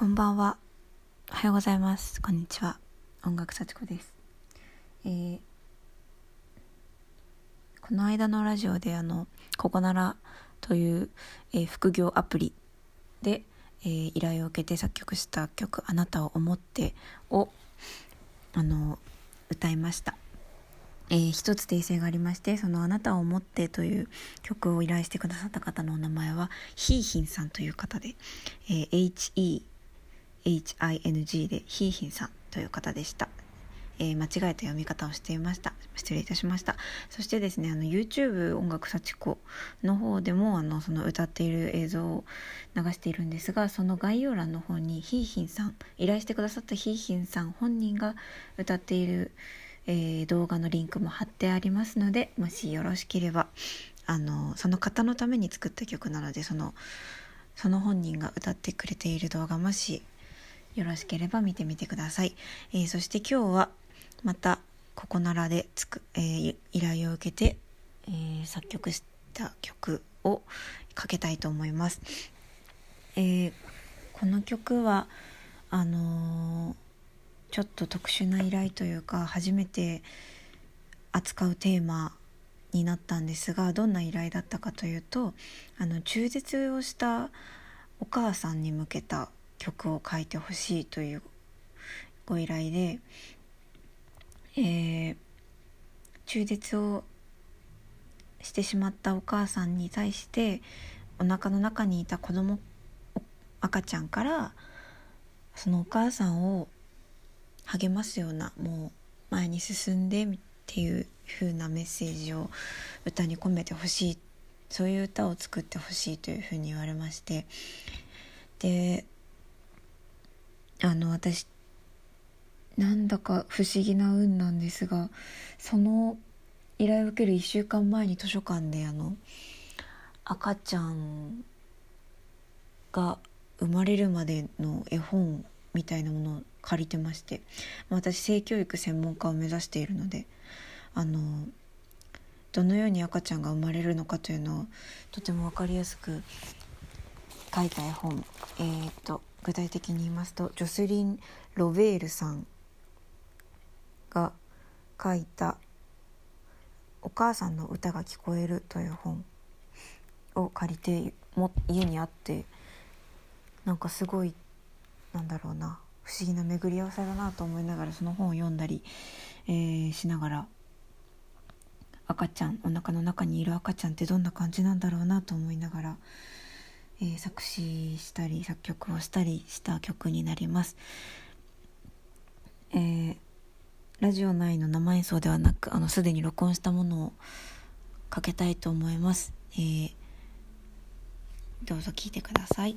こんばんは。おはようございます。こんにちは。音楽幸子です。この間のラジオでここならという、副業アプリで、依頼を受けて作曲した曲あなたを思ってを歌いました。一つ訂正がありまして、そのあなたを思ってという曲を依頼してくださった方のお名前はひーひんさんという方で、HEHING でひーひんさんという方でした。間違えた読み方をしていました。失礼いたしました。そしてですね、YouTube 音楽幸子の方でもその歌っている映像を流しているんですが、その概要欄の方にひーひんさん、依頼してくださったひーひんさん本人が歌っている動画のリンクも貼ってありますので、もしよろしければその方のために作った曲なので、その本人が歌ってくれている動画、もしよろしければ見てみてください。そして今日はまたここならで依頼を受けて、作曲した曲をかけたいと思います。この曲はちょっと特殊な依頼というか、初めて扱うテーマになったんですが、どんな依頼だったかというと、中絶をしたお母さんに向けた曲を書いてほしいというご依頼で、中絶をしてしまったお母さんに対して、お腹の中にいた赤ちゃんから、そのお母さんを励ますような、もう前に進んでっていう風なメッセージを歌に込めてほしい、そういう歌を作ってほしいという風に言われまして、で私なんだか不思議な運なんですが、その依頼を受ける1週間前に図書館で赤ちゃんが生まれるまでの絵本みたいなものを借りてまして、私性教育専門家を目指しているので、どのように赤ちゃんが生まれるのかというのをとても分かりやすく書いた絵本、具体的に言いますと、ジョスリン・ロベールさんが書いた「お母さんの歌が聞こえる」という本を借りて家にあって、なんかすごい、なんだろうな、不思議な巡り合わせだなと思いながら、その本を読んだり、しながら、赤ちゃん、お腹の中にいる赤ちゃんってどんな感じなんだろうなと思いながら、作詞したり作曲をしたりした曲になります。ラジオ内の生演奏ではなく、すでに録音したものをかけたいと思います。どうぞ聴いてください。